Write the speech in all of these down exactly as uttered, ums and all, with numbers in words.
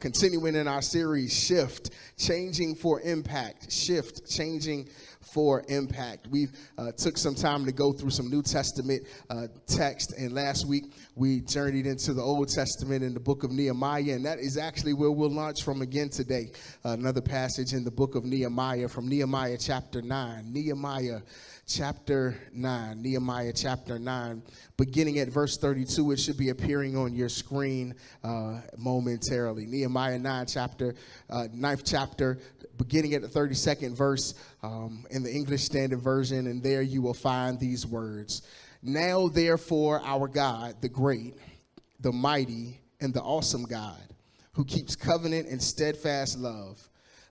continuing in our series, Shift, Changing for Impact. Shift, Changing for Impact. We've uh, took some time to go through some New Testament uh, text, and last week we journeyed into the Old Testament in the book of Nehemiah, and that is actually where we'll launch from again today. Uh, another passage in the book of Nehemiah, from Nehemiah chapter nine. Nehemiah chapter nine. Nehemiah chapter nine, beginning at verse thirty-two. It should be appearing on your screen uh, momentarily. Nehemiah nine chapter, uh, ninth chapter, beginning at the thirty-second verse um, in the English Standard Version, and there you will find these words. Now, therefore, our God, the great, the mighty, and the awesome God, who keeps covenant and steadfast love,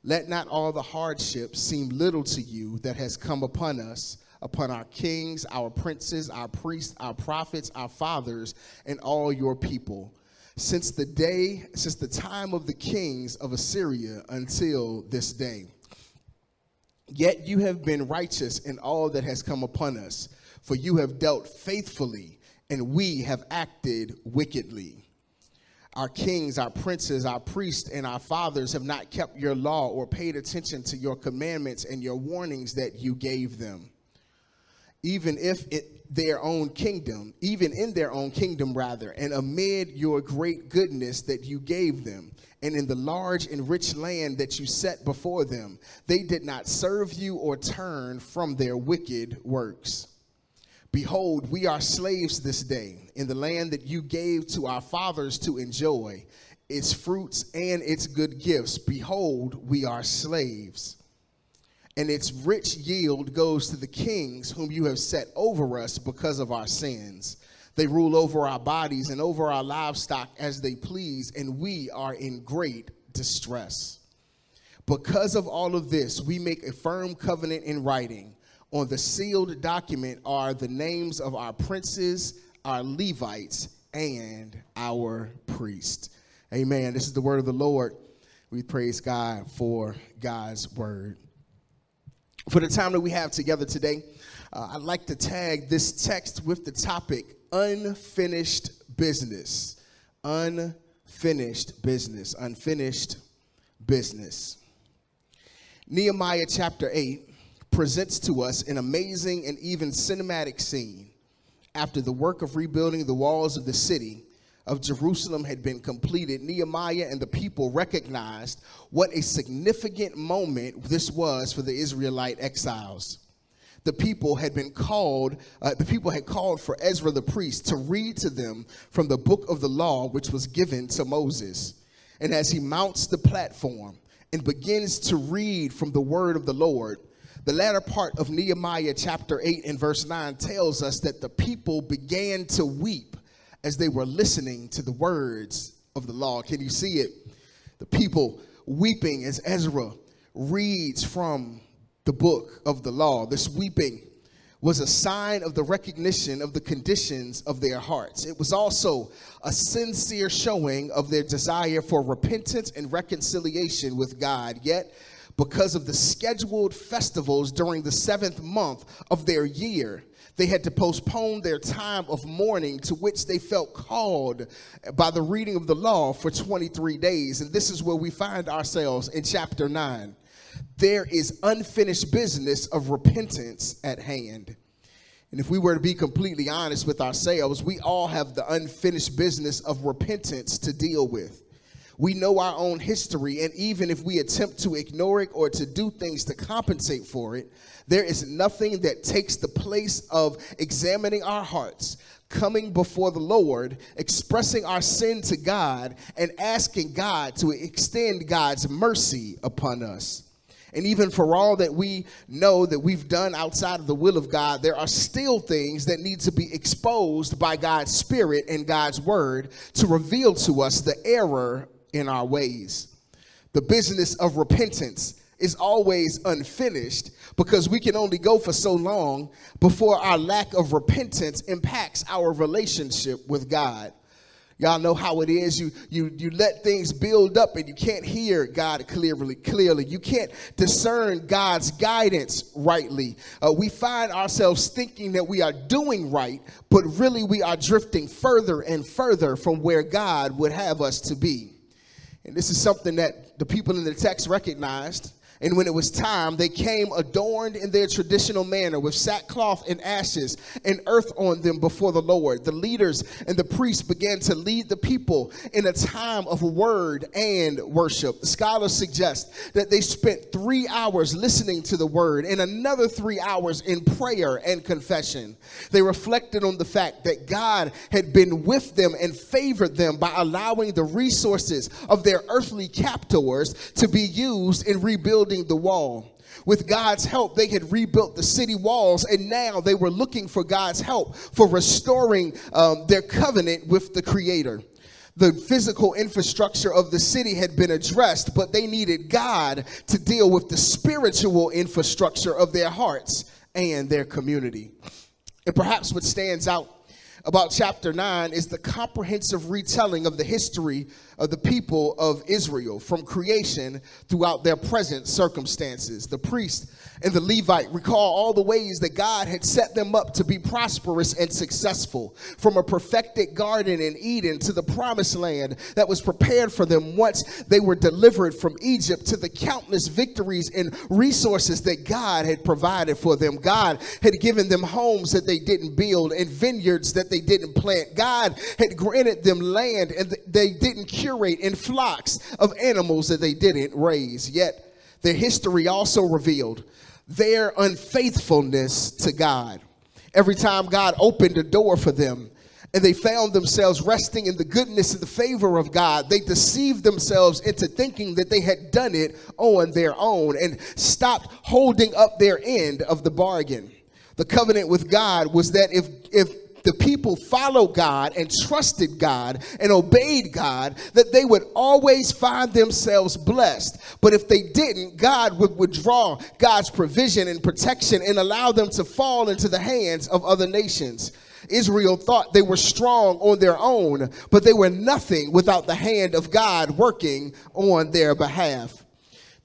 let not all the hardships seem little to you that has come upon us, upon our kings, our princes, our priests, our prophets, our fathers, and all your people, since the day, since the time of the kings of Assyria until this day. Yet you have been righteous in all that has come upon us, for you have dealt faithfully, and we have acted wickedly. Our kings, our princes, our priests, and our fathers have not kept your law or paid attention to your commandments and your warnings that you gave them. Even if it, their own kingdom, even in their own kingdom, rather, and amid your great goodness that you gave them, and in the large and rich land that you set before them, they did not serve you or turn from their wicked works. Behold, we are slaves this day in the land that you gave to our fathers to enjoy, its fruits and its good gifts. Behold, we are slaves. And its rich yield goes to the kings whom you have set over us because of our sins. They rule over our bodies and over our livestock as they please, and we are in great distress. Because of all of this, we make a firm covenant in writing. On the sealed document are the names of our princes, our Levites, and our priests. Amen. This is the word of the Lord. We praise God for God's word. For the time that we have together today, uh, I'd like to tag this text with the topic, unfinished business. Unfinished business. Unfinished business. Nehemiah chapter eight presents to us an amazing and even cinematic scene. After the work of rebuilding the walls of the city of Jerusalem had been completed, Nehemiah and the people recognized what a significant moment this was for the Israelite exiles. The people had been called, uh, the people had called for Ezra the priest to read to them from the book of the law which was given to Moses. And as he mounts the platform and begins to read from the word of the Lord, the latter part of Nehemiah chapter eight and verse nine tells us that the people began to weep as they were listening to the words of the law. Can you see it? The people weeping as Ezra reads from the book of the law. This weeping was a sign of the recognition of the conditions of their hearts. It was also a sincere showing of their desire for repentance and reconciliation with God. Yet, because of the scheduled festivals during the seventh month of their year, they had to postpone their time of mourning to which they felt called by the reading of the law for twenty-three days. And this is where we find ourselves in chapter nine. There is unfinished business of repentance at hand. And if we were to be completely honest with ourselves, we all have the unfinished business of repentance to deal with. We know our own history, and even if we attempt to ignore it or to do things to compensate for it, there is nothing that takes the place of examining our hearts, coming before the Lord, expressing our sin to God, and asking God to extend God's mercy upon us. And even for all that we know that we've done outside of the will of God, there are still things that need to be exposed by God's Spirit and God's Word to reveal to us the error in our ways. The business of repentance is always unfinished because we can only go for so long before our lack of repentance impacts our relationship with God. Y'all know how it is. You you you let things build up and you can't hear God clearly. Clearly, you can't discern God's guidance rightly. Uh, we find ourselves thinking that we are doing right, but really we are drifting further and further from where God would have us to be. And this is something that the people in the text recognized. And when it was time, they came adorned in their traditional manner with sackcloth and ashes and earth on them before the Lord. The leaders and the priests began to lead the people in a time of word and worship. Scholars suggest that they spent three hours listening to the word and another three hours in prayer and confession. They reflected on the fact that God had been with them and favored them by allowing the resources of their earthly captors to be used in rebuilding the wall. With God's help, they had rebuilt the city walls, and now they were looking for God's help for restoring um, their covenant with the Creator. The physical infrastructure of the city had been addressed, but they needed God to deal with the spiritual infrastructure of their hearts and their community. And perhaps what stands out about chapter nine is the comprehensive retelling of the history of the people of Israel from creation throughout their present circumstances. The priest and the Levite recall all the ways that God had set them up to be prosperous and successful, from a perfected garden in Eden to the promised land that was prepared for them once they were delivered from Egypt, to the countless victories and resources that God had provided for them. God had given them homes that they didn't build and vineyards that they didn't plant. God had granted them land and they didn't curate, and flocks of animals that they didn't raise. Yet their history also revealed their unfaithfulness to God. Every time God opened a door for them and they found themselves resting in the goodness and the favor of God, they deceived themselves into thinking that they had done it on their own and stopped holding up their end of the bargain. The covenant with God was that if if the people followed God and trusted God and obeyed God, that they would always find themselves blessed. But if they didn't, God would withdraw God's provision and protection and allow them to fall into the hands of other nations. Israel thought they were strong on their own, but they were nothing without the hand of God working on their behalf.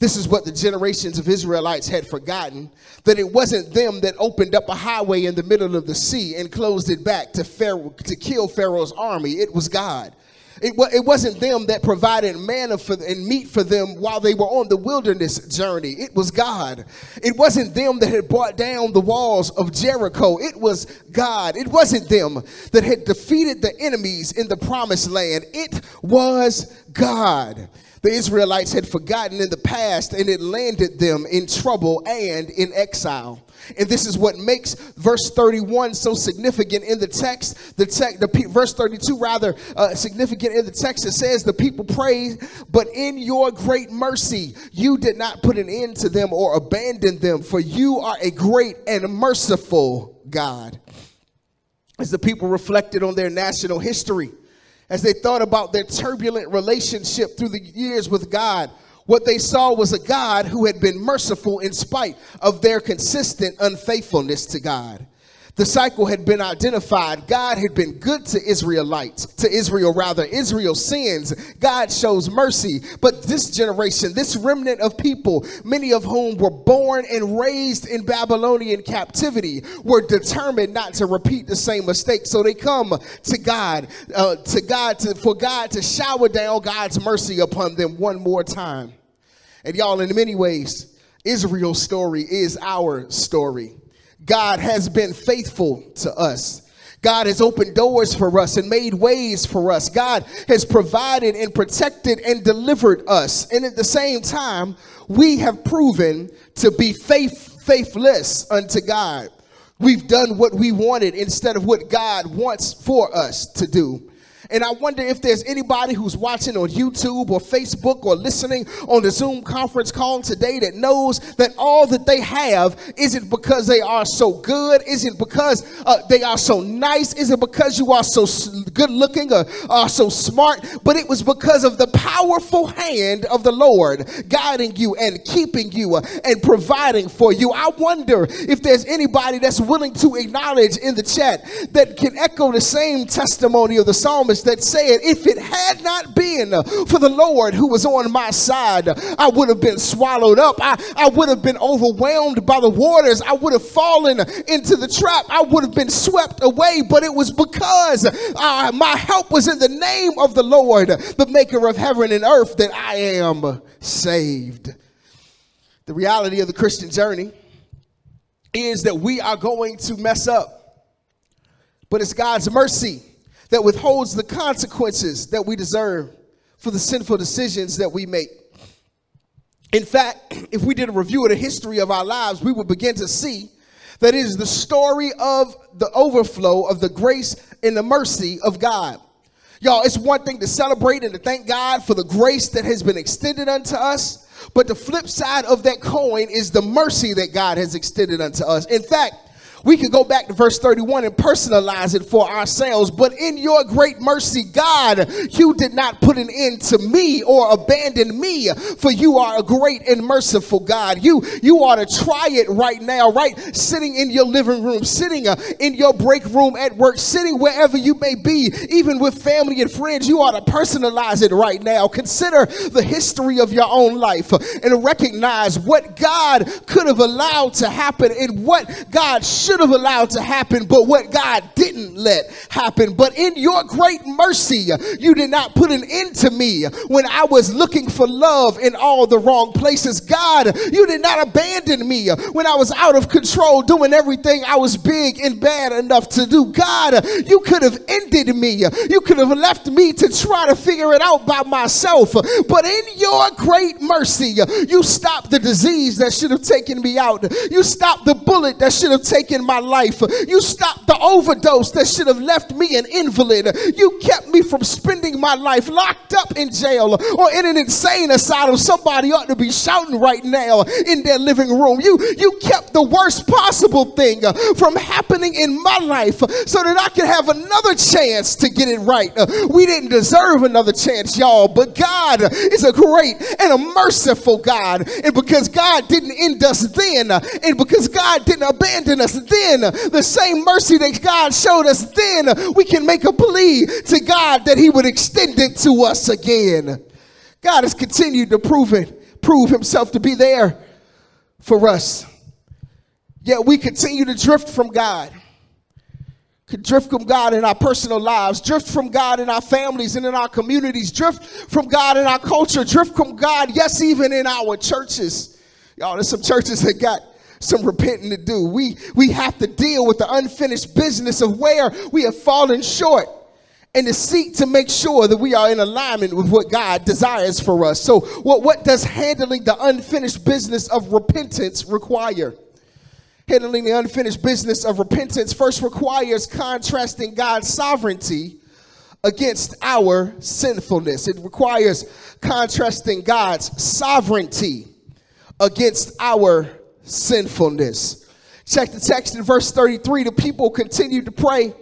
This is what the generations of Israelites had forgotten, that it wasn't them that opened up a highway in the middle of the sea and closed it back to Pharaoh, to kill Pharaoh's army. It was God. It, it wasn't them that provided manna for, and meat for them while they were on the wilderness journey. It was God. It wasn't them that had brought down the walls of Jericho. It was God. It wasn't them that had defeated the enemies in the promised land. It was God. The Israelites had forgotten in the past, and it landed them in trouble and in exile. And this is what makes verse thirty-one so significant in the text. The text, the verse thirty-two rather, uh, significant in the text. It says, "The people prayed, but in your great mercy, you did not put an end to them or abandon them, for you are a great and merciful God." As the people reflected on their national history, as they thought about their turbulent relationship through the years with God, what they saw was a God who had been merciful in spite of their consistent unfaithfulness to God. The cycle had been identified. God had been good to Israelites, to Israel rather. Israel sins, God shows mercy. But this generation, this remnant of people, many of whom were born and raised in Babylonian captivity, were determined not to repeat the same mistake. So they come to God, uh, to God, to, for God to shower down God's mercy upon them one more time. And y'all, in many ways, Israel's story is our story. God has been faithful to us. God has opened doors for us and made ways for us. God has provided and protected and delivered us. And at the same time, we have proven to be faith, faithless unto God. We've done what we wanted instead of what God wants for us to do. And I wonder if there's anybody who's watching on YouTube or Facebook or listening on the Zoom conference call today that knows that all that they have isn't because they are so good, isn't because uh, they are so nice, isn't because you are so good looking or are so smart, but it was because of the powerful hand of the Lord guiding you and keeping you and providing for you. I wonder if there's anybody that's willing to acknowledge in the chat that can echo the same testimony of the psalmist that said, if it had not been for the Lord who was on my side, I would have been swallowed up. I, I would have been overwhelmed by the waters. I would have fallen into the trap. I would have been swept away. But it was because uh, my help was in the name of the Lord, the maker of heaven and earth, that I am saved. The reality of the Christian journey is that we are going to mess up, but it's God's mercy that withholds the consequences that we deserve for the sinful decisions that we make. In fact, if we did a review of the history of our lives, we would begin to see that it is the story of the overflow of the grace and the mercy of God. Y'all, it's one thing to celebrate and to thank God for the grace that has been extended unto us. But the flip side of that coin is the mercy that God has extended unto us. In fact, we could go back to verse thirty-one and personalize it for ourselves. But in your great mercy, God, you did not put an end to me or abandon me, for you are a great and merciful God. You, you ought to try it right now, right? Sitting in your living room, sitting in your break room at work, sitting wherever you may be, even with family and friends, you ought to personalize it right now. Consider the history of your own life and recognize what God could have allowed to happen and what God should have allowed to happen, but what God didn't let happen. But in your great mercy, you did not put an end to me when I was looking for love in all the wrong places. God, you did not abandon me when I was out of control doing everything I was big and bad enough to do. God, you could have ended me. You could have left me to try to figure it out by myself. But in your great mercy, you stopped the disease that should have taken me out. You stopped the bullet that should have taken my life. You stopped the overdose that should have left me an invalid. You kept me from spending my life locked up in jail or in an insane asylum. Somebody ought to be shouting right now in their living room. You, you kept the worst possible thing from happening in my life so that I could have another chance to get it right. We didn't deserve another chance, y'all, but God is a great and a merciful God. And because God didn't end us then, and because God didn't abandon us then, the same mercy that God showed us then, we can make a plea to God that he would extend it to us again. God has continued to prove it, prove himself to be there for us. Yet we continue to drift from God. Could drift from God in our personal lives, drift from God in our families and in our communities, drift from God in our culture, drift from God, yes, even in our churches. Y'all, there's some churches that got some repenting to do. We we have to deal with the unfinished business of where we have fallen short and to seek to make sure that we are in alignment with what God desires for us. So what, what does handling the unfinished business of repentance require? Handling the unfinished business of repentance first requires contrasting God's sovereignty against our sinfulness. It requires contrasting God's sovereignty against our sinfulness. Check the text in verse thirty-three. The people continued to pray.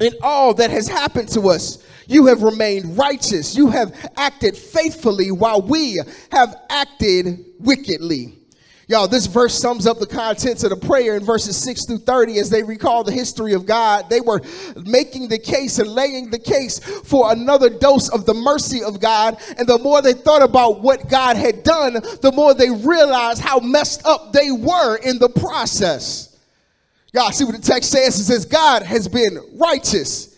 In all that has happened to us, you have remained righteous. You have acted faithfully while we have acted wickedly. Y'all, this verse sums up the contents of the prayer in verses six through thirty as they recall the history of God. They were making the case and laying the case for another dose of the mercy of God. And the more they thought about what God had done, the more they realized how messed up they were in the process. Y'all, see what the text says? It says, God has been righteous.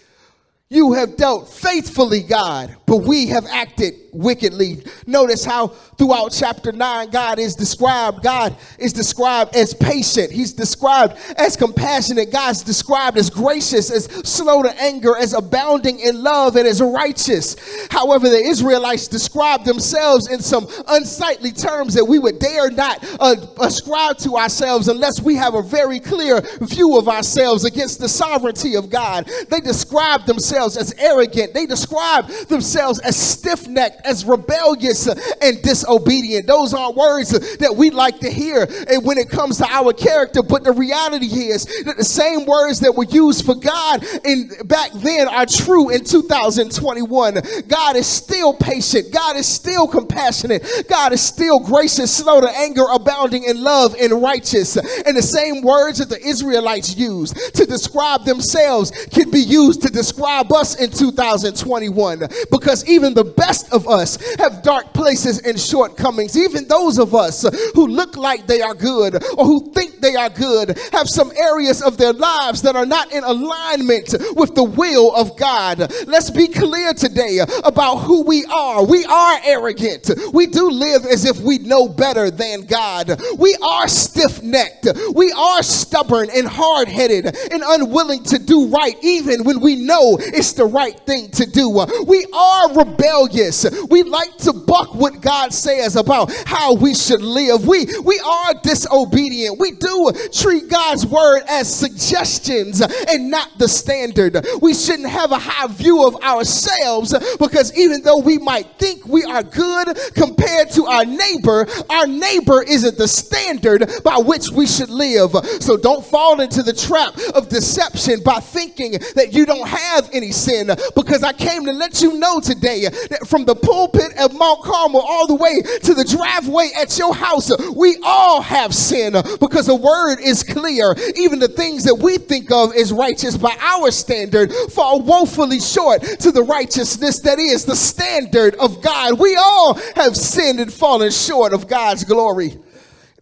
You have dealt faithfully, God, but we have acted wickedly. Notice how throughout chapter nine, God is described. God is described as patient. He's described as compassionate. God's described as gracious, as slow to anger, as abounding in love, and as righteous. However, the Israelites described themselves in some unsightly terms that we would dare not uh, ascribe to ourselves unless we have a very clear view of ourselves against the sovereignty of God. They described themselves as arrogant. They describe themselves as stiff-necked, as rebellious and disobedient. Those are words that we like to hear and when it comes to our character, but the reality is that the same words that were used for God in back then are true in two thousand twenty-one. God is still patient. God is still compassionate. God is still gracious, slow to anger, abounding in love and righteous. And the same words that the Israelites used to describe themselves can be used to describe us in two thousand twenty-one, because even the best of us have dark places and shortcomings. Even those of us who look like they are good or who think they are good have some areas of their lives that are not in alignment with the will of God. Let's be clear today about who we are. We are arrogant. We do live as if we know better than God. We are stiff-necked. We are stubborn and hard-headed and unwilling to do right even when we know it's the right thing to do. We are rebellious. We like to buck what God says about how we should live. We, we are disobedient. We do treat God's word as suggestions and not the standard. We shouldn't have a high view of ourselves, because even though we might think we are good compared to our neighbor, our neighbor isn't the standard by which we should live. So don't fall into the trap of deception by thinking that you don't have any sin, because I came to let you know today that from the pulpit at Mount Carmel all the way to the driveway at your house, we all have sin, because the word is clear. Even the things that we think of as righteous by our standard fall woefully short to the righteousness that is the standard of God. We all have sinned and fallen short of God's glory.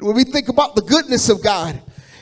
When we think about the goodness of God,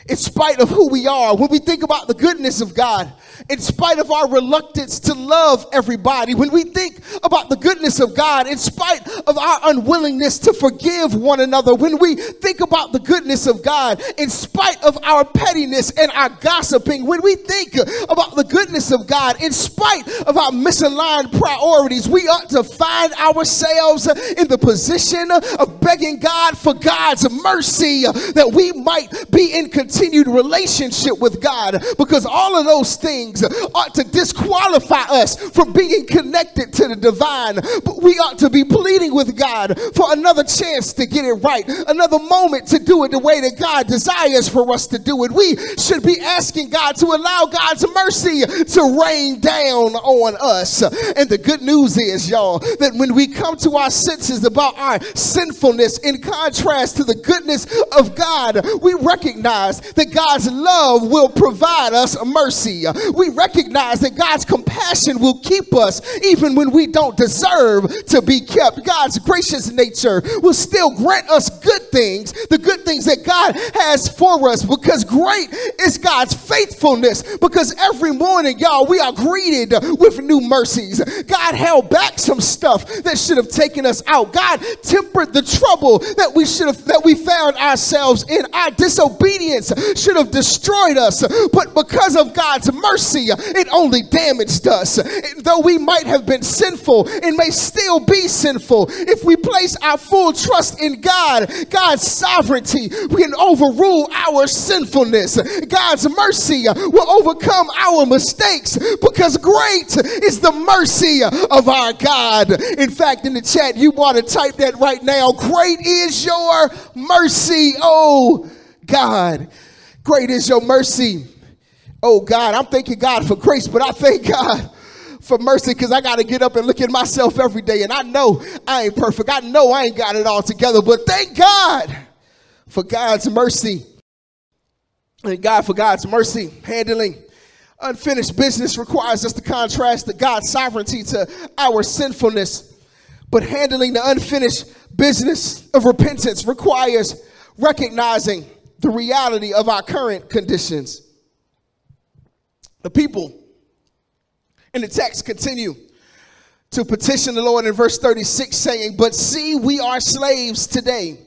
in spite of who we are, when we think about the goodness of God, in spite of our reluctance to love everybody, when we think about the goodness of God, in spite of our unwillingness to forgive one another, when we think about the goodness of God, in spite of our pettiness and our gossiping, when we think about the goodness of God, in spite of our misaligned priorities, we ought to find ourselves in the position of begging God for God's mercy, that we might be in continued relationship with God, because all of those things ought to disqualify us from being connected to the divine. But we ought to be pleading with God for another chance to get it right, another moment to do it the way that God desires for us to do it. We should be asking God to allow God's mercy to rain down on us. And the good news is, y'all, that when we come to our senses about our sinfulness in contrast to the goodness of God, we recognize that God's love will provide us mercy. We recognize that God's compassion will keep us even when we don't deserve to be kept. God's gracious nature will still grant us good things, the good things that God has for us, because great is God's faithfulness. Because every morning, y'all, we are greeted with new mercies. God held back some stuff that should have taken us out. God tempered the trouble that we should have, that we found ourselves in. Our disobedience should have destroyed us, but because of God's mercy, mercy, it only damaged us. And though we might have been sinful and may still be sinful, if we place our full trust in God, God's sovereignty, we can overrule our sinfulness. God's mercy will overcome our mistakes, because great is the mercy of our God. In fact, in the chat, you want to type that right now. Great is your mercy, oh God. Great is your mercy. Oh, God, I'm thanking God for grace, but I thank God for mercy, because I got to get up and look at myself every day. And I know I ain't perfect. I know I ain't got it all together. But thank God for God's mercy. Thank God for God's mercy. Handling unfinished business requires us to contrast the God's sovereignty to our sinfulness. But handling the unfinished business of repentance requires recognizing the reality of our current conditions. The people in the text continue to petition the Lord in verse thirty-six, saying, "But see, we are slaves today,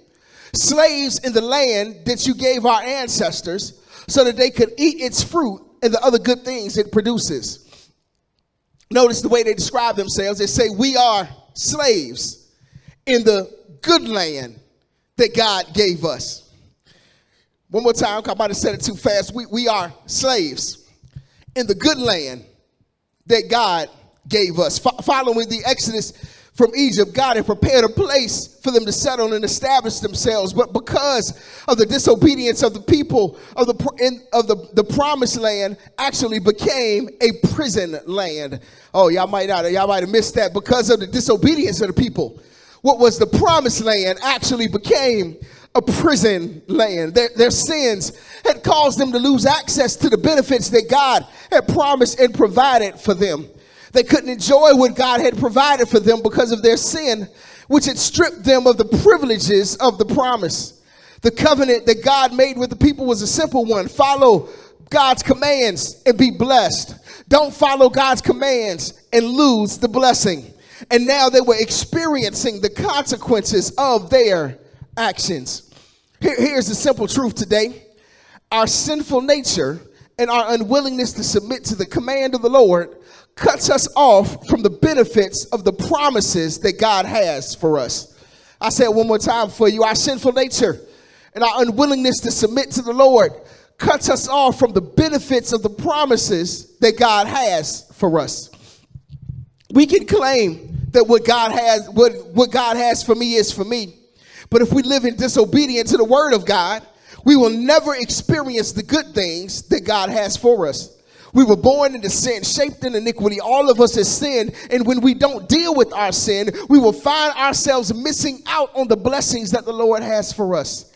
slaves in the land that you gave our ancestors, so that they could eat its fruit and the other good things it produces." Notice the way they describe themselves. They say, "We are slaves in the good land that God gave us." One more time, I might have said it too fast. We, we are slaves in the good land that God gave us. F- following the Exodus from Egypt, God had prepared a place for them to settle and establish themselves. But because of the disobedience of the people, of the of the, the promised land actually became a prison land. Oh, y'all might not, y'all might have missed that. Because of the disobedience of the people, what was the promised land actually became a prison land. Their, their sins had caused them to lose access to the benefits that God had promised and provided for them. They couldn't enjoy what God had provided for them because of their sin, which had stripped them of the privileges of the promise. The covenant that God made with the people was a simple one. Follow God's commands and be blessed. Don't follow God's commands and lose the blessing. And now they were experiencing the consequences of their actions. Here, here's the simple truth today. Our sinful nature and our unwillingness to submit to the command of the Lord cuts us off from the benefits of the promises that God has for us. I say it one more time for you. Our sinful nature and our unwillingness to submit to the Lord cuts us off from the benefits of the promises that God has for us. We can claim that what God has, what, what God has for me is for me. But if we live in disobedience to the word of God, we will never experience the good things that God has for us. We were born into sin, shaped in iniquity. All of us have sinned. And when we don't deal with our sin, we will find ourselves missing out on the blessings that the Lord has for us.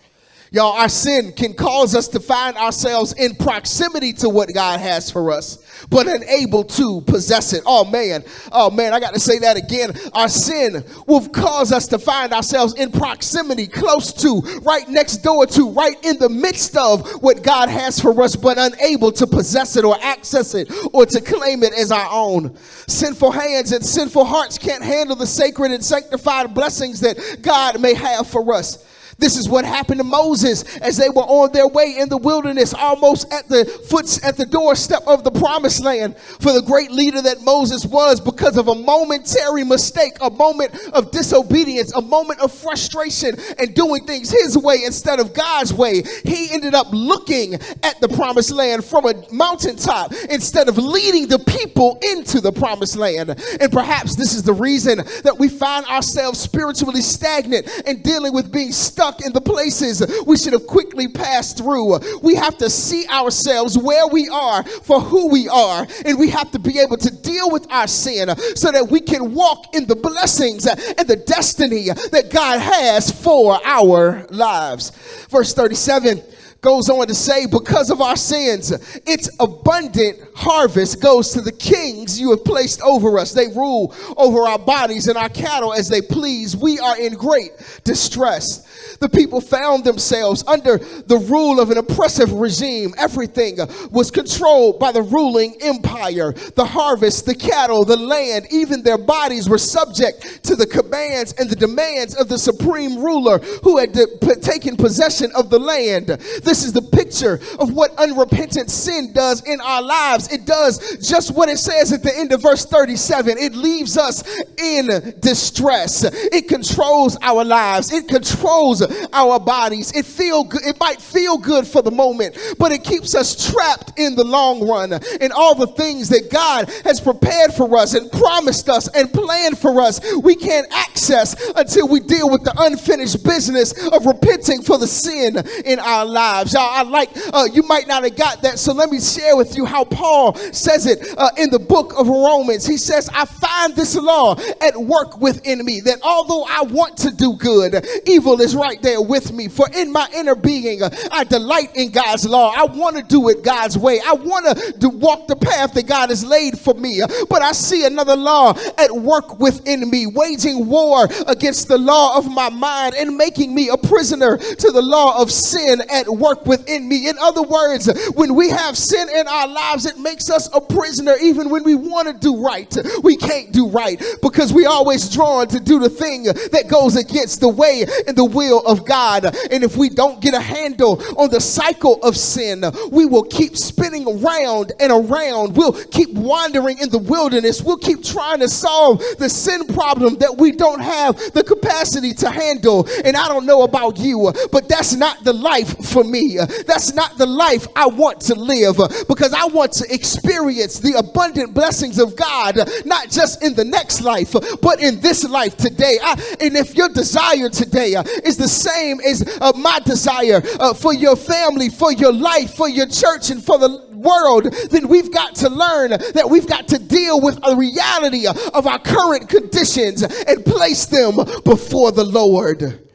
Y'all, our sin can cause us to find ourselves in proximity to what God has for us, but unable to possess it. Oh, man. Oh, man, I got to say that again. Our sin will cause us to find ourselves in proximity, close to, right next door to, right in the midst of what God has for us, but unable to possess it or access it or to claim it as our own. Sinful hands and sinful hearts can't handle the sacred and sanctified blessings that God may have for us. This is what happened to Moses as they were on their way in the wilderness, almost at the foot, at the doorstep of the promised land. For the great leader that Moses was, because of a momentary mistake, a moment of disobedience, a moment of frustration and doing things his way instead of God's way, he ended up looking at the promised land from a mountaintop instead of leading the people into the promised land. And perhaps this is the reason that we find ourselves spiritually stagnant and dealing with being stuck in the places we should have quickly passed through. We have to see ourselves where we are for who we are, and we have to be able to deal with our sin so that we can walk in the blessings and the destiny that God has for our lives. Verse thirty-seven goes on to say, because of our sins, its abundant harvest goes to the kings you have placed over us. They rule over our bodies and our cattle as they please. We are in great distress. The people found themselves under the rule of an oppressive regime. Everything was controlled by the ruling empire. The harvest, the cattle, the land, even their bodies were subject to the commands and the demands of the supreme ruler who had taken possession of the land. This This is the picture of what unrepentant sin does in our lives. It does just what it says at the end of verse thirty-seven. It leaves us in distress. It controls our lives. It controls our bodies. It feel good. It might feel good for the moment, but it keeps us trapped in the long run. And all the things that God has prepared for us and promised us and planned for us, we can't access until we deal with the unfinished business of repenting for the sin in our lives. Y'all, I like, uh, you might not have got that, so let me share with you how Paul says it uh, in the book of Romans. He says, I find this law at work within me, that although I want to do good, evil is right there with me. For in my inner being, uh, I delight in God's law. I want to do it God's way. I want to walk the path that God has laid for me. But I see another law at work within me, waging war against the law of my mind and making me a prisoner to the law of sin at work within me. In other words, when we have sin in our lives, it makes us a prisoner. Even when we want to do right, we can't do right because we always drawn to do the thing that goes against the way and the will of God. And if we don't get a handle on the cycle of sin, we will keep spinning around and around. We'll keep wandering in the wilderness. We'll keep trying to solve the sin problem that we don't have the capacity to handle. And I don't know about you, but that's not the life for me. me. That's not the life I want to live, because I want to experience the abundant blessings of God, not just in the next life, but in this life today. I, and if your desire today is the same as uh, my desire uh, for your family, for your life, for your church, and for the world, then we've got to learn that we've got to deal with a reality of our current conditions and place them before the Lord.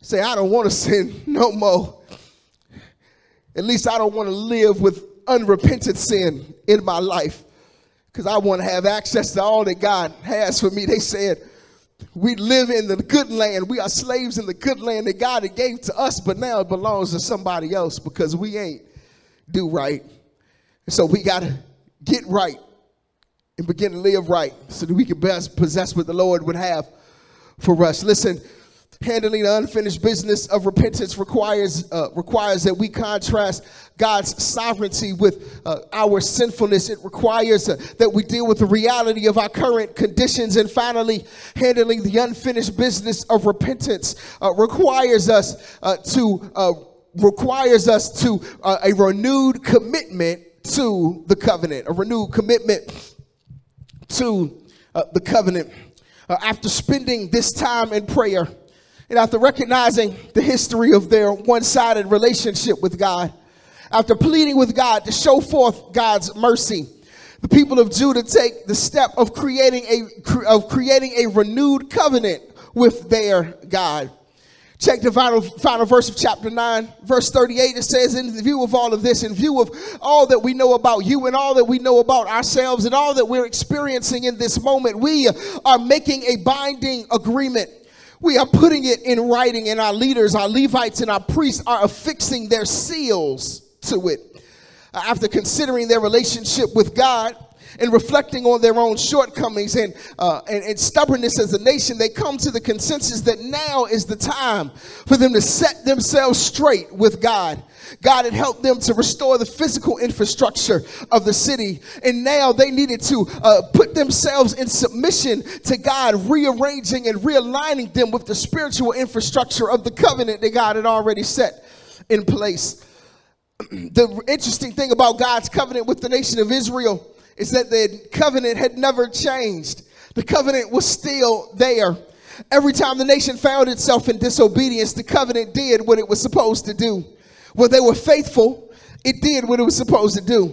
Say, I don't want to sin no more. At least I don't want to live with unrepentant sin in my life, because I want to have access to all that God has for me. They said, we live in the good land. We are slaves in the good land that God gave to us, but now it belongs to somebody else because we ain't do right. So we got to get right and begin to live right so that we can best possess what the Lord would have for us. Listen, handling the unfinished business of repentance requires uh, requires that we contrast God's sovereignty with uh, our sinfulness. It requires uh, that we deal with the reality of our current conditions. And finally, handling the unfinished business of repentance uh, requires us uh, to uh, requires us to uh, a renewed commitment to the covenant, a renewed commitment to uh, the covenant. Uh, after spending this time in prayer and after recognizing the history of their one-sided relationship with God, after pleading with God to show forth God's mercy, the people of Judah take the step of creating a of creating a renewed covenant with their God. Check the final, final verse of chapter nine, verse thirty-eight. It says, in view of all of this, in view of all that we know about you and all that we know about ourselves and all that we're experiencing in this moment, we are making a binding agreement. We are putting it in writing, and our leaders, our Levites, and our priests are affixing their seals to it. After considering their relationship with God and reflecting on their own shortcomings and, uh, and and stubbornness as a nation, they come to the consensus that now is the time for them to set themselves straight with God. God had helped them to restore the physical infrastructure of the city, and now they needed to uh, put themselves in submission to God, rearranging and realigning them with the spiritual infrastructure of the covenant that God had already set in place. The interesting thing about God's covenant with the nation of Israel is that the covenant had never changed. The covenant was still there. Every time the nation found itself in disobedience, the covenant did what it was supposed to do. When they were faithful, it did what it was supposed to do.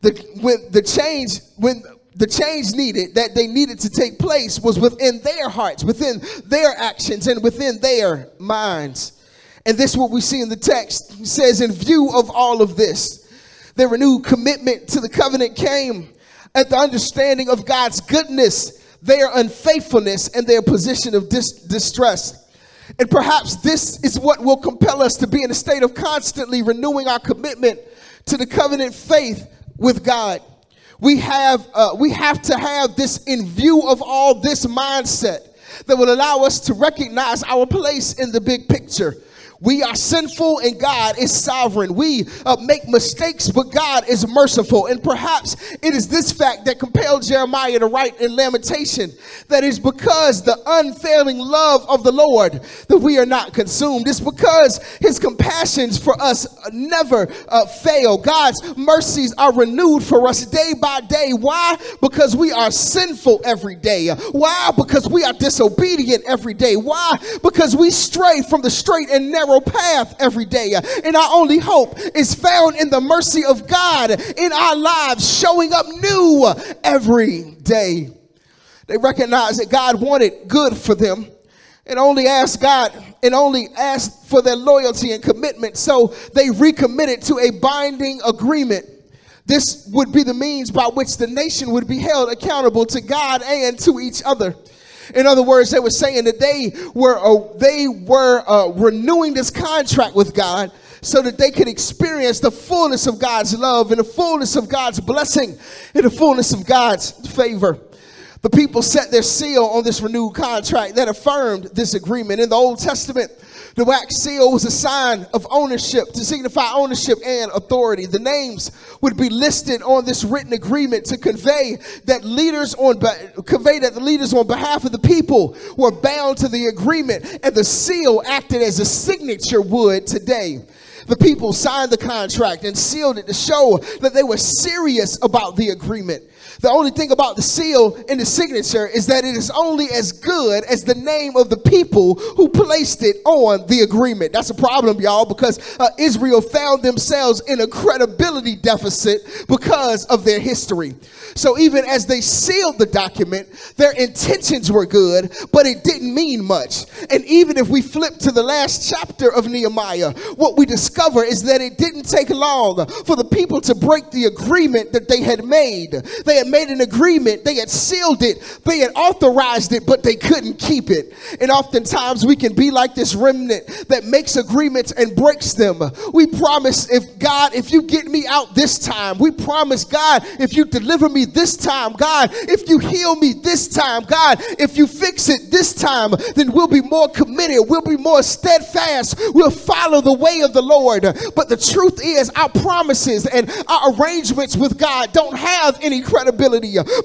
The, when the change, when the change needed, that they needed to take place was within their hearts, within their actions, and within their minds. And this is what we see in the text. It says, in view of all of this, their renewed commitment to the covenant came at the understanding of God's goodness, their unfaithfulness, and their position of dis- distress. And perhaps this is what will compel us to be in a state of constantly renewing our commitment to the covenant faith with God. We have, uh, we have to have this in view of all this mindset that will allow us to recognize our place in the big picture. We are sinful and God is sovereign. We uh, make mistakes, but God is merciful. And perhaps it is this fact that compelled Jeremiah to write in Lamentation that it's because the unfailing love of the Lord that we are not consumed. It's because his compassions for us never uh, fail. God's mercies are renewed for us day by day. Why? Because we are sinful every day. Why? Because we are disobedient every day. Why? Because we stray from the straight and narrow path every day, and our only hope is found in the mercy of God in our lives, showing up new every day. They recognized that God wanted good for them and only asked God and only asked for their loyalty and commitment, so they recommitted to a binding agreement. This would be the means by which the nation would be held accountable to God and to each other. In other words, they were saying that they were uh, they were uh, renewing this contract with God so that they could experience the fullness of God's love and the fullness of God's blessing and the fullness of God's favor. The people set their seal on this renewed contract that affirmed this agreement. In the Old Testament, the wax seal was a sign of ownership to signify ownership and authority. The names would be listed on this written agreement to convey that leaders on convey that the leaders on behalf of the people were bound to the agreement, and the seal acted as a signature would today. The people signed the contract and sealed it to show that they were serious about the agreement. The only thing about the seal and the signature is that it is only as good as the name of the people who placed it on the agreement. That's a problem, y'all, because uh, Israel found themselves in a credibility deficit because of their history. So even as they sealed the document, their intentions were good, but it didn't mean much. And even if we flip to the last chapter of Nehemiah, what we discover is that it didn't take long for the people to break the agreement that they had made. They had made an agreement, they had sealed it, they had authorized it, but they couldn't keep it. And oftentimes we can be like this remnant that makes agreements and breaks them. We promise, if God, if you get me out this time, we promise, God, if you deliver me this time, God, if you heal me this time, God, if you fix it this time, then we'll be more committed, we'll be more steadfast, we'll follow the way of the Lord. But the truth is, our promises and our arrangements with God don't have any credibility,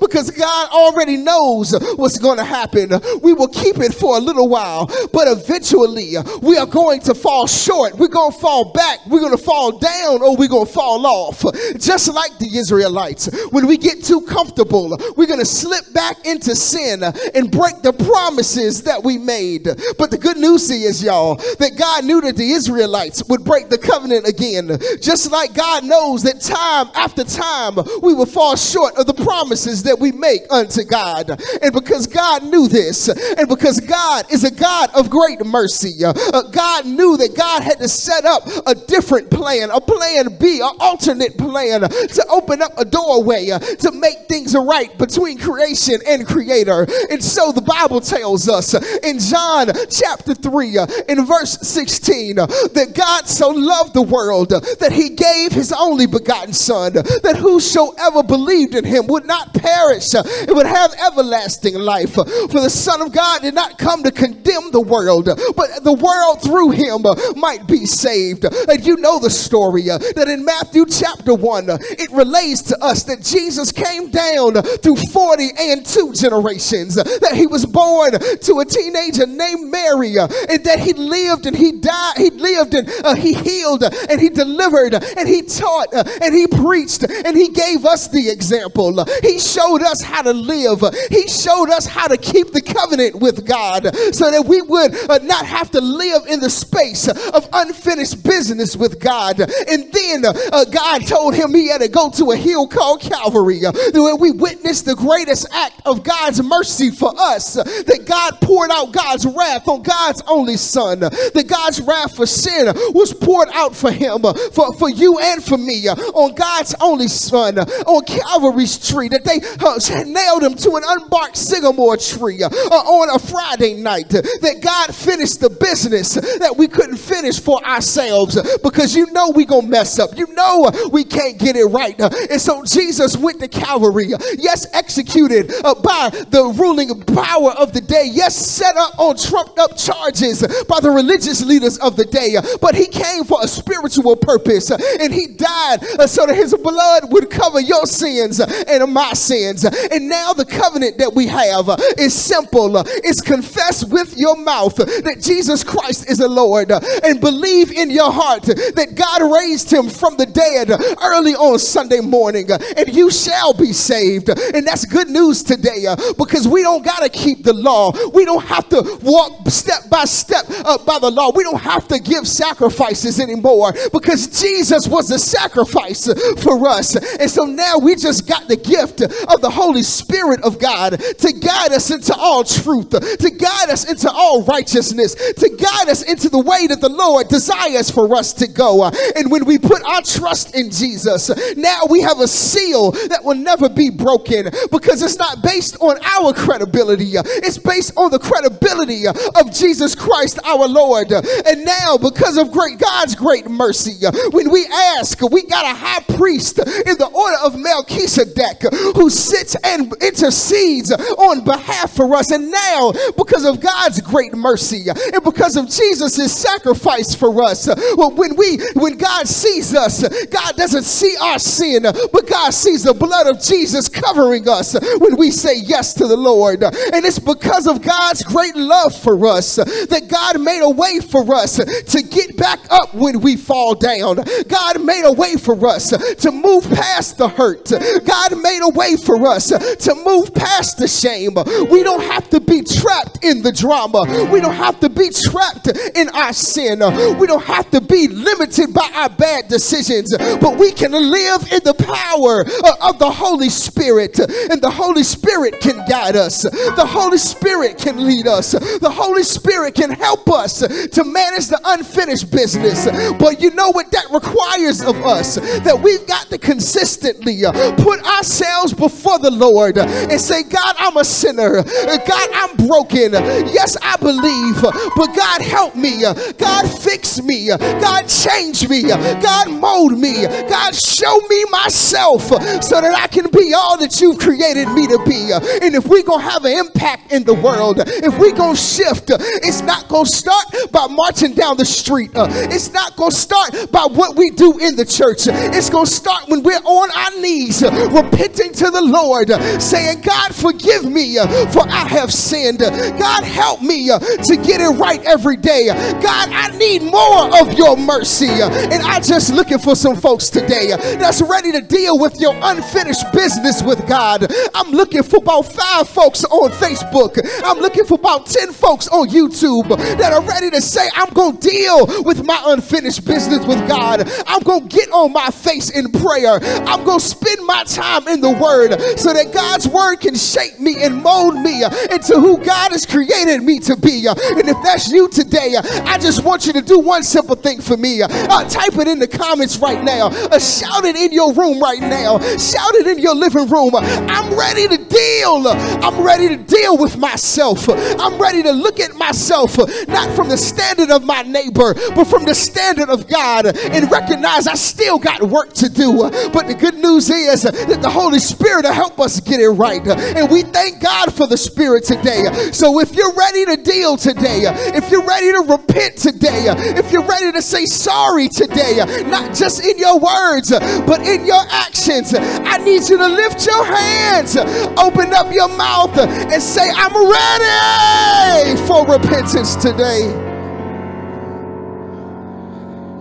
because God already knows what's going to happen. We will keep it for a little while, but eventually we are going to fall short. We're going to fall back, we're going to fall down, or we're going to fall off. Just like the Israelites, when we get too comfortable, we're going to slip back into sin and break the promises that we made. But the good news is, y'all, that God knew that the Israelites would break the covenant again, just like God knows that time after time we will fall short of the promises that we make unto God. And because God knew this, and because God is a God of great mercy, uh, God knew that God had to set up a different plan, a plan B, an alternate plan, to open up a doorway, uh, to make things right between creation and creator. And so the Bible tells us in John chapter three, uh, in verse sixteen, uh, that God so loved the world uh, that he gave his only begotten son, uh, that whosoever believed in him would not perish, uh, it would have everlasting life. Uh, for the Son of God did not come to condemn the world, uh, but the world through him uh, might be saved. Uh, and you know the story, uh, that in Matthew chapter one, uh, it relates to us that Jesus came down uh, through forty and two generations, uh, that he was born to a teenager named Mary, uh, and that he lived and he died, he lived and uh, he healed uh, and he delivered uh, and he taught uh, and he preached uh, and he gave us the example. Uh, he showed us how to live. Uh, he showed us how to keep the covenant with God uh, so that we would uh, not have to live in the space uh, of unfinished business with God. And then uh, uh, God told him he had to go to a hill called Calvary, uh, where we witnessed the greatest act of God's mercy for us, uh, that God poured out God's wrath on God's only son, uh, that God's wrath for sin was poured out for him, uh, for, for you and for me, uh, on God's only son, uh, on Calvary's tree, that they uh, nailed him to an unbarked sycamore tree uh, on a Friday night, uh, that God finished the business that we couldn't finish for ourselves, uh, because you know we gonna mess up, you know we can't get it right. Uh, and so Jesus went to Calvary, uh, yes, executed uh, by the ruling power of the day, yes, set up on trumped up charges by the religious leaders of the day, but he came for a spiritual purpose, and he died so that his blood would cover your sins and my sins. And now the covenant that we have is simple. It's confess with your mouth that Jesus Christ is the Lord, and believe in your heart that God raised him from the dead early on Sunday morning, and you shall be saved. And that's good news today, because we don't got to keep the law. We don't have to walk step by step uh, by the law. We don't have to give sacrifices anymore, because Jesus was the sacrifice for us. And so now we just got the gift of the Holy Spirit of God to guide us into all truth, to guide us into all righteousness, to guide us into the way that the Lord desires for us to go. And when we put our trust in Jesus, now we have a seal that will never be broken, because it's not based on our credibility. It's based on the credibility of Jesus Christ our Lord. And now, because of great God's great mercy, when we ask, we got a high priest in the order of Melchizedek, Melchizedek, who sits and intercedes on behalf for us. And now, because of God's great mercy and because of Jesus' sacrifice for us, when we, when God sees us, God doesn't see our sin, but God sees the blood of Jesus covering us when we say yes to the Lord. And it's because of God's great love for us that God made a way for us to get back up when we fall down. God made a way for us to move past the hurt. God made a way for us to move past the shame. We don't have to be trapped in the drama. We don't have to be trapped in our sin. We don't have to be limited by our bad decisions, but we can live in the power of the Holy Spirit, and the Holy Spirit can guide us. The Holy Spirit can lead us. The Holy Spirit can help us to manage the unfinished business. But you know what that requires of us? That we've got to consistently put ourselves before the Lord and say, God, I'm a sinner. God, I'm broken. Yes, I believe, but God, help me. God, fix me. God, change me. God, mold me. God, show me myself so that I can be all that you've created me to be. And if we're going to have an impact in the world, if we're going to shift, it's not going to start by marching down the street. It's not going to start by what we do in the church. It's going to start when we're on our knees, repenting to the Lord, saying, God, forgive me, for I have sinned. God, help me to get it right every day. God, I need more of your mercy. And I'm just looking for some folks today that's ready to deal with your unfinished business with God. I'm looking for about five folks on Facebook. I'm looking for about ten folks on YouTube that are ready to say, I'm going to deal with my unfinished business with God. I'm going to get on my face in prayer. I'm going to spend my time in the Word so that God's Word can shape me and mold me into who God has created me to be. And if that's you today, I just want you to do one simple thing for me. Uh, type it in the comments right now. Uh, shout it in your room right now. Shout it in your living room. I'm ready to deal. I'm ready to deal with myself. I'm ready to look at myself, not from the standard of my neighbor, but from the standard of God, and recognize I still got work to do. But the good news is that the Holy Spirit will help us get it right. And we thank God for the Spirit today. So if you're ready to deal today, if you're ready to repent today, if you're ready to say sorry today, not just in your words, but in your actions, I need you to lift your hands, open up your mouth, and say, I'm ready for repentance today.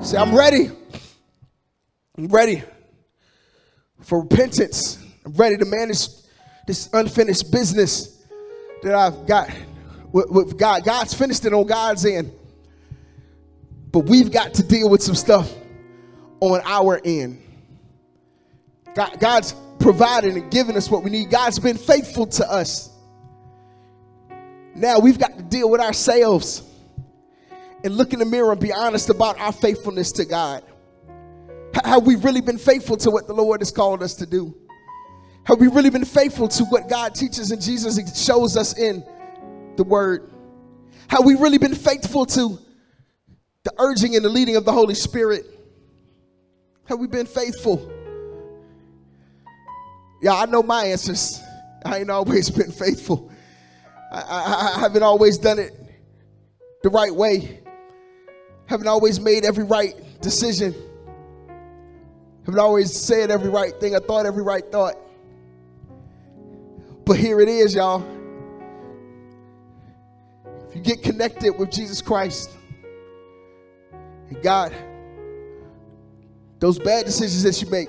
Say, I'm ready. I'm ready for repentance. I'm ready to manage this unfinished business that I've got with God. God's finished it on God's end, but we've got to deal with some stuff on our end. God, God's provided and given us what we need. God's been faithful to us. Now we've got to deal with ourselves and look in the mirror and be honest about our faithfulness to God. Have we really been faithful to what the Lord has called us to do? Have we really been faithful to what God teaches and Jesus shows us in the Word? Have we really been faithful to the urging and the leading of the Holy Spirit? Have we been faithful? Yeah, I know my answers. I ain't always been faithful. I, I, I haven't always done it the right way. Haven't always made every right decision. Haven't always said every right thing. I thought every right thought. But here it is, y'all. If you get connected with Jesus Christ and God, those bad decisions that you make,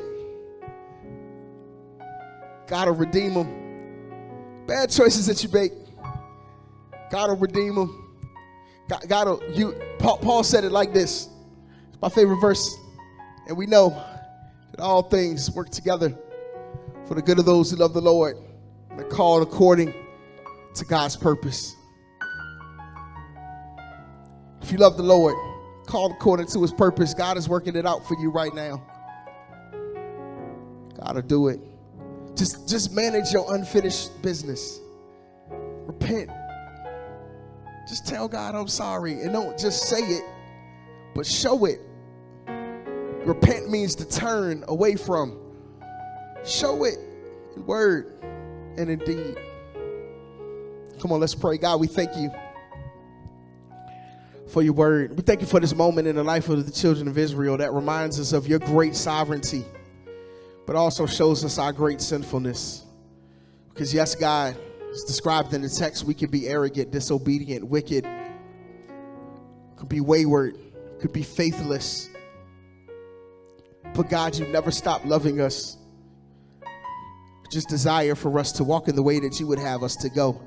God will redeem them. Bad choices that you make, God will redeem them. God, God will, you, Paul, Paul said it like this. It's my favorite verse. And we know that all things work together for the good of those who love the Lord and are called according to God's purpose. If you love the Lord, called according to his purpose, God is working it out for you right now. God will do it. Just, just manage your unfinished business. Repent. Just tell God, I'm sorry. And don't just say it, but show it. Repent means to turn away from. Show it. in word and in deed. Come on, let's pray. God, we thank you for your word. We thank you for this moment in the life of the children of Israel that reminds us of your great sovereignty, but also shows us our great sinfulness. Because yes, God, it's described in the text, we could be arrogant, disobedient, wicked, could be wayward, could be faithless. But God, you never stop loving us. Just desire for us to walk in the way that you would have us to go.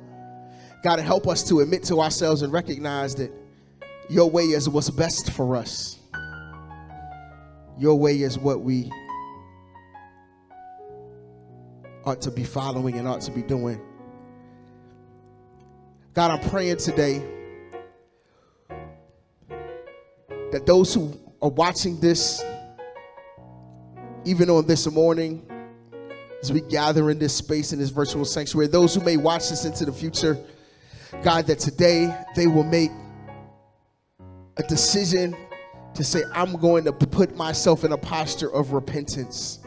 God, help us to admit to ourselves and recognize that your way is what's best for us. Your way is what we ought to be following and ought to be doing. God, I'm praying today that those who are watching this, even on this morning, as we gather in this space, in this virtual sanctuary, those who may watch this into the future, God, that today they will make a decision to say, I'm going to put myself in a posture of repentance.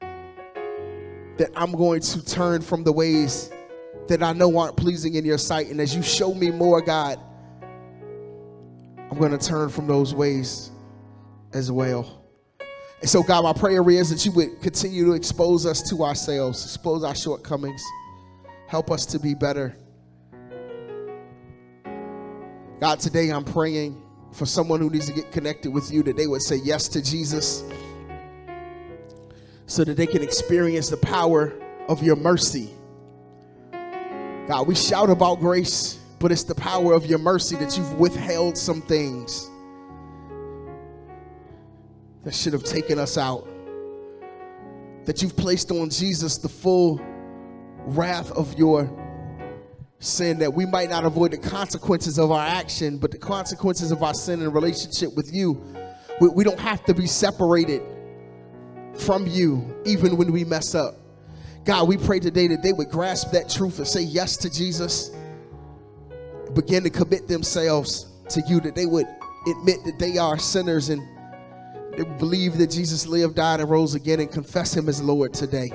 That I'm going to turn from the ways that I know aren't pleasing in your sight. And as you show me more, God, I'm going to turn from those ways as well. And so, God, my prayer is that you would continue to expose us to ourselves, expose our shortcomings, help us to be better. God, today I'm praying for someone who needs to get connected with you, that they would say yes to Jesus so that they can experience the power of your mercy. God, we shout about grace, but it's the power of your mercy that you've withheld some things that should have taken us out, that you've placed on Jesus the full wrath of your sin, that we might not avoid the consequences of our action, but the consequences of our sin in relationship with you. We, we don't have to be separated from you, even when we mess up. God, we pray today that they would grasp that truth and say yes to Jesus, begin to commit themselves to you, that they would admit that they are sinners and they believe that Jesus lived, died, and rose again, and confess him as Lord today.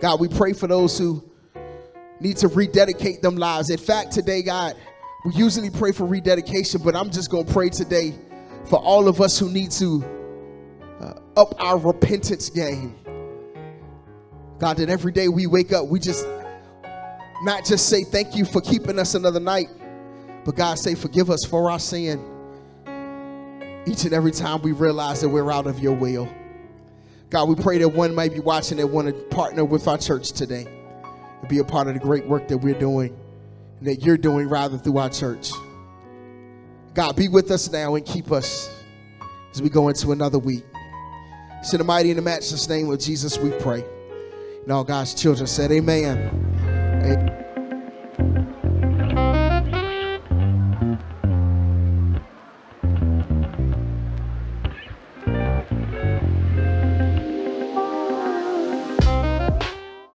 God, we pray for those who need to rededicate them lives. In fact, today, God, we usually pray for rededication, but I'm just going to pray today for all of us who need to uh, up our repentance game. God, that every day we wake up, we just not just say thank you for keeping us another night, but God, say forgive us for our sin. Each and every time we realize that we're out of your will. God, we pray that one might be watching that want to partner with our church today and be a part of the great work that we're doing and that you're doing rather through our church. God, be with us now and keep us as we go into another week. It's in the mighty and the matchless name of Jesus we pray. And all God's children said amen. Amen.